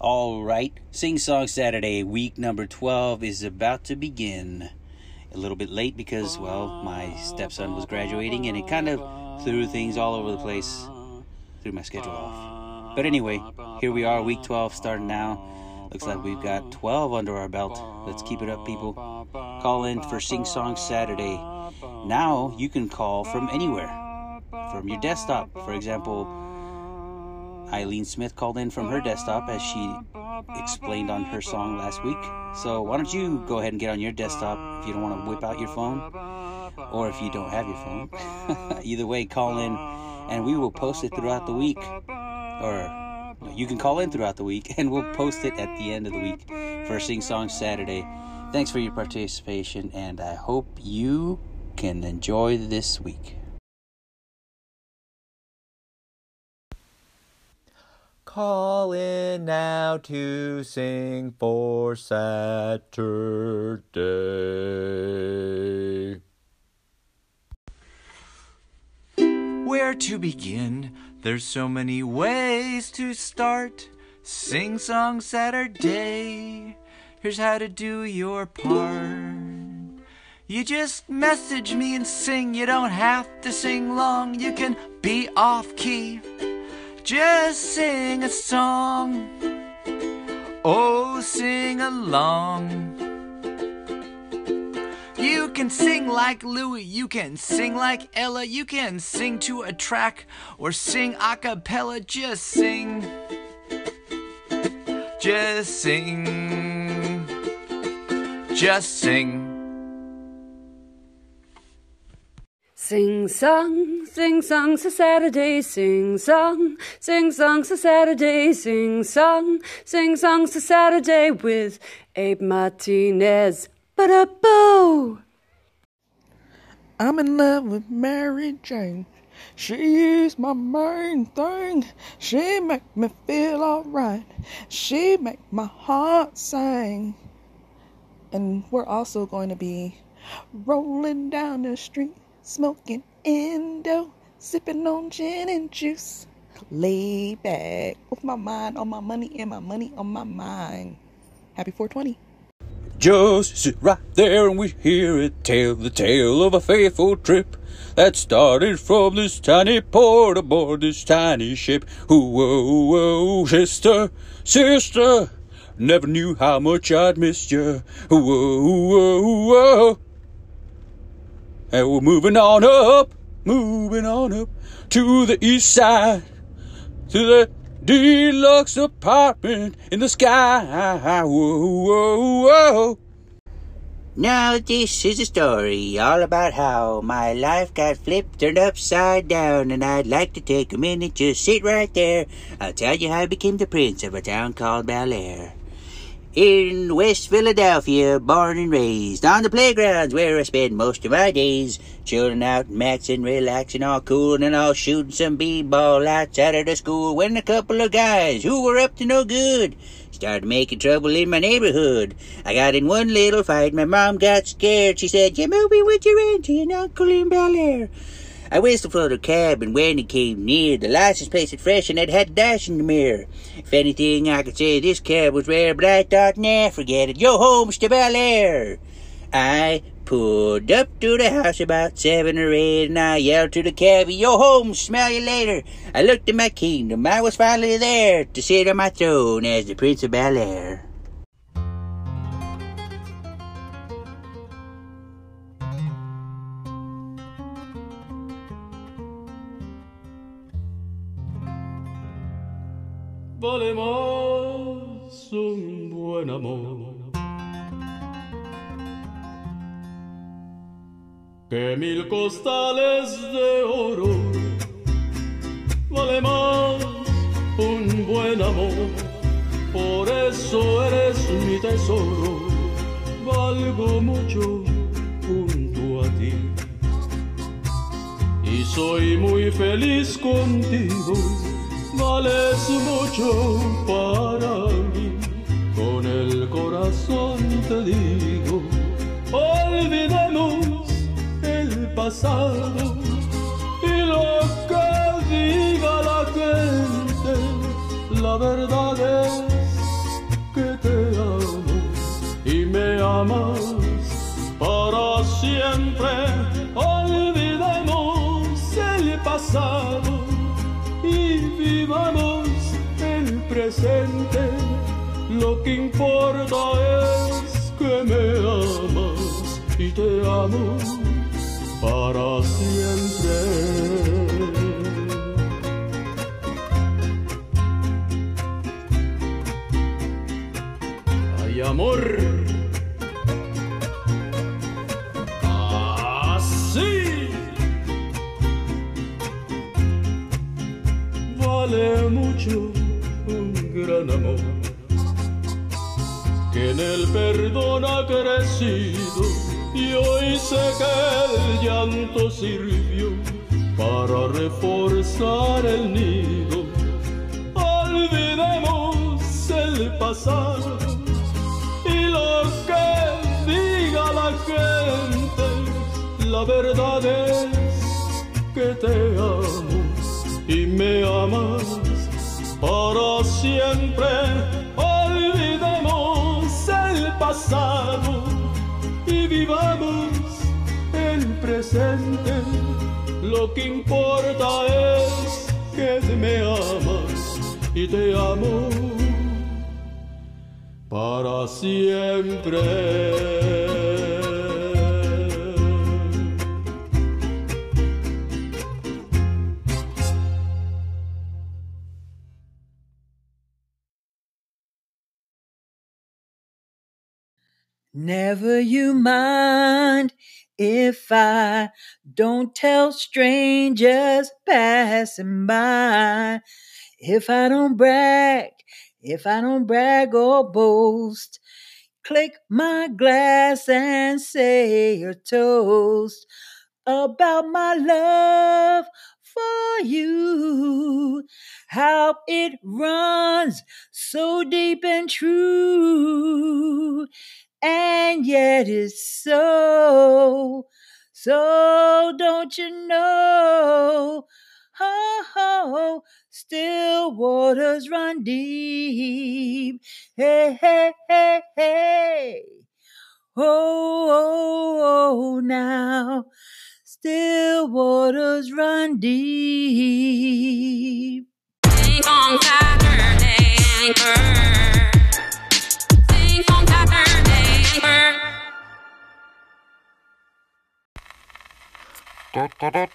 All right, Sing Song Saturday, week number 12 is about to begin. A little bit late because, well, my stepson was graduating and it kind of threw things all over the place, threw my schedule off. But anyway, here we are, week 12 starting now. Looks like we've got 12 under our belt. Let's keep it up, people. Call in for Sing Song Saturday. Now you can call from anywhere, from your desktop. For example, Eileen Smith called in from her desktop as she explained on her song last week. So why don't you go ahead and get on your desktop if you don't want to whip out your phone, or if you don't have your phone. Either way, call in and we will post it throughout the week. Or no, you can call in throughout the week and we'll post it at the end of the week for Sing Song Saturday. Thanks for your participation, and I hope you can enjoy this week. Call in now to sing for Saturday. Where to begin? There's so many ways to start Sing Song Saturday. Here's how to do your part. You just message me and sing. You don't have to sing long. You can be off key. Just sing a song. Oh, sing along. You can sing like Louis, you can sing like Ella, you can sing to a track or sing a cappella. Just sing. Just sing. Just sing. Sing song, so Saturday, sing song, so Saturday, sing song, so Saturday with Abe Martinez. Ba-da-boo! I'm in love with Mary Jane. She is my main thing. She make me feel alright. She make my heart sing. And we're also going to be rolling down the street, smoking indo, sipping on gin and juice, laid back with my mind on my money and my money on my mind. Happy 420. Just sit right there and we hear it tell the tale of a faithful trip that started from this tiny port aboard this tiny ship. Ooh, whoa, whoa, sister, sister, never knew how much I'd missed you. Ooh, whoa, whoa, whoa. And we're moving on up to the east side, to the deluxe apartment in the sky. Whoa, whoa, whoa. Now this is a story all about how my life got flipped, turned upside down, and I'd like to take a minute, just sit right there. I'll tell you how I became the prince of a town called Bel Air. In West Philadelphia, born and raised, on the playgrounds where I spend most of my days, chilling out, maxing, relaxing, all cool, and all shooting some b-ball outside of the school, when a couple of guys who were up to no good started making trouble in my neighborhood. I got in one little fight, my mom got scared, she said, "You're moving with your auntie and uncle in Bel Air." I whistled for the cab, and when it came near, the license plate said fresh, and it had dash in the mirror. If anything, I could say this cab was rare, but I thought, nah, forget it. Yo, home's to Bel Air. I pulled up to the house about 7 or 8, and I yelled to the cabbie, "Yo, home, smell you later." I looked at my kingdom. I was finally there to sit on my throne as the Prince of Bel Air. Vale más un buen amor que 1000 costales de oro. Vale más un buen amor, por eso eres mi tesoro. Valgo mucho junto a ti y soy muy feliz contigo. Vales mucho para mí, con el corazón te digo, olvidemos el pasado y lo que diga la gente, la verdad es jamás, para siempre olvidemos el pasado y vivamos el presente. Lo que importa es que me amas y te amo para siempre. Ay, amor, así vale mucho un gran amor que en el perdón ha crecido, y hoy sé que el llanto sirvió para reforzar el nido. Olvidemos el pasado y lo que diga la gente, la verdad es que te amo y me amas para siempre. Olvidemos el pasado y vivamos el presente. Lo que importa es que me amas y te amo para siempre. Never you mind if I don't tell strangers passing by, if I don't brag, if I don't brag or boast, click my glass and say a toast about my love for you, how it runs so deep and true, and yet it's so, so don't you know, ho, ho. Still waters run deep, hey, hey, hey, hey, oh, oh, oh, now, still waters run deep. Sing on Saturday, anchor, sing on Saturday, anchor. I've got a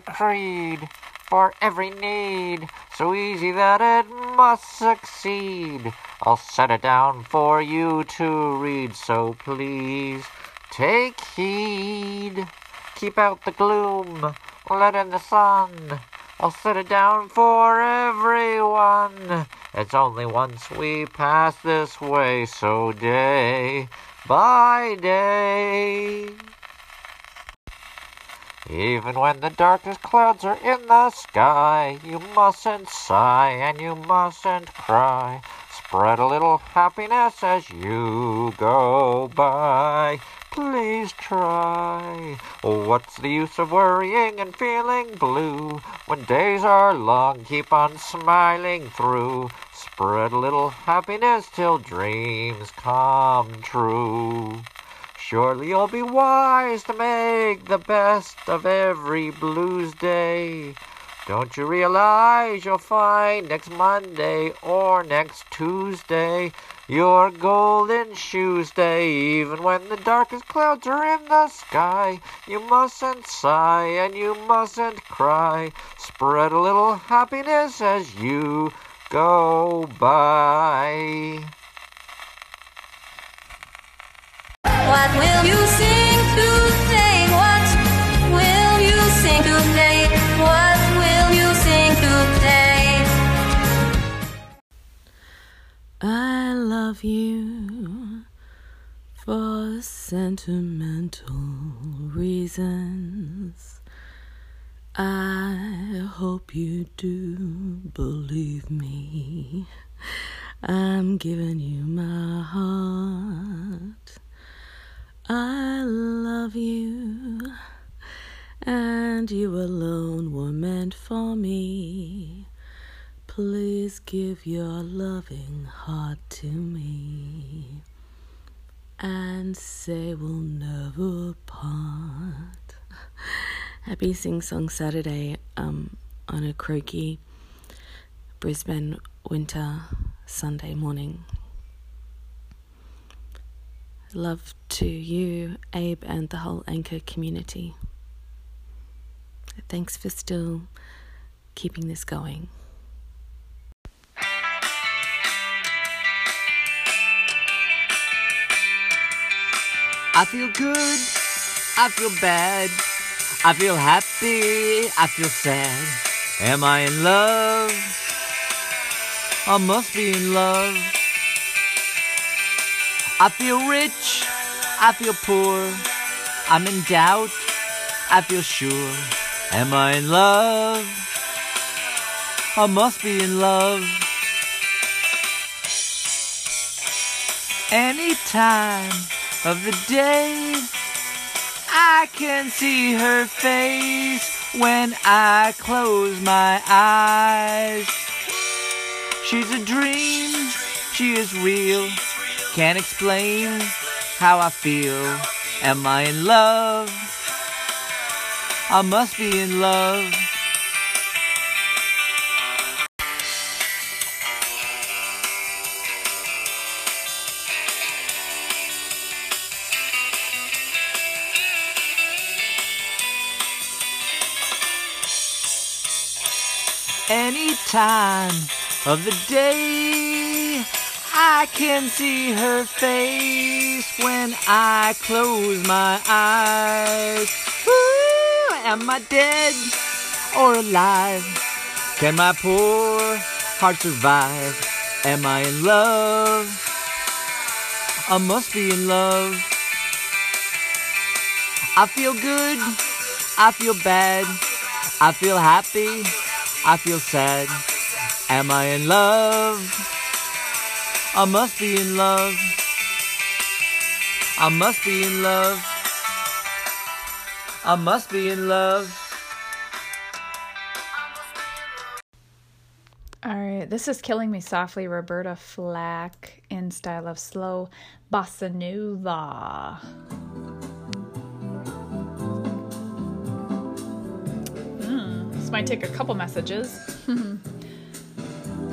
creed for every need, so easy that it must succeed. I'll set it down for you to read, so please take heed. Keep out the gloom, let in the sun. I'll set it down for everyone. It's only once we pass this way, so day by day. Even when the darkest clouds are in the sky, you mustn't sigh and you mustn't cry. Spread a little happiness as you go by. Please try. What's the use of worrying and feeling blue? When days are long, keep on smiling through. Spread a little happiness till dreams come true. Surely you'll be wise to make the best of every blues day. Don't you realize you'll find next Monday or next Tuesday your golden shoes day? Even when the darkest clouds are in the sky, you mustn't sigh and you mustn't cry. Spread a little happiness as you go by. What will you sing today? What will you sing today? What will you sing today? I love you for sentimental reasons. I hope you do believe me. I'm giving you my heart. I love you, and you alone were meant for me. Please give your loving heart to me, and say we'll never part. Happy Sing Song Saturday on a croaky Brisbane winter Sunday morning. Love to you, Abe, and the whole Anchor community. Thanks for still keeping this going. I feel good, I feel bad, I feel happy, I feel sad. Am I in love? I must be in love. I feel rich, I feel poor, I'm in doubt, I feel sure. Am I in love? I must be in love. Any time of the day, I can see her face when I close my eyes. She's a dream, she is real, can't explain how I feel. Am I in love? I must be in love. Any time of the day, I can see her face when I close my eyes. Ooh, am I dead or alive? Can my poor heart survive? Am I in love? I must be in love. I feel good, I feel bad, I feel happy, I feel sad. Am I in love? I must be in love. I must be in love. I must be in love. All right, this is Killing Me Softly, Roberta Flack, in style of slow bossa nova. Might take a couple messages.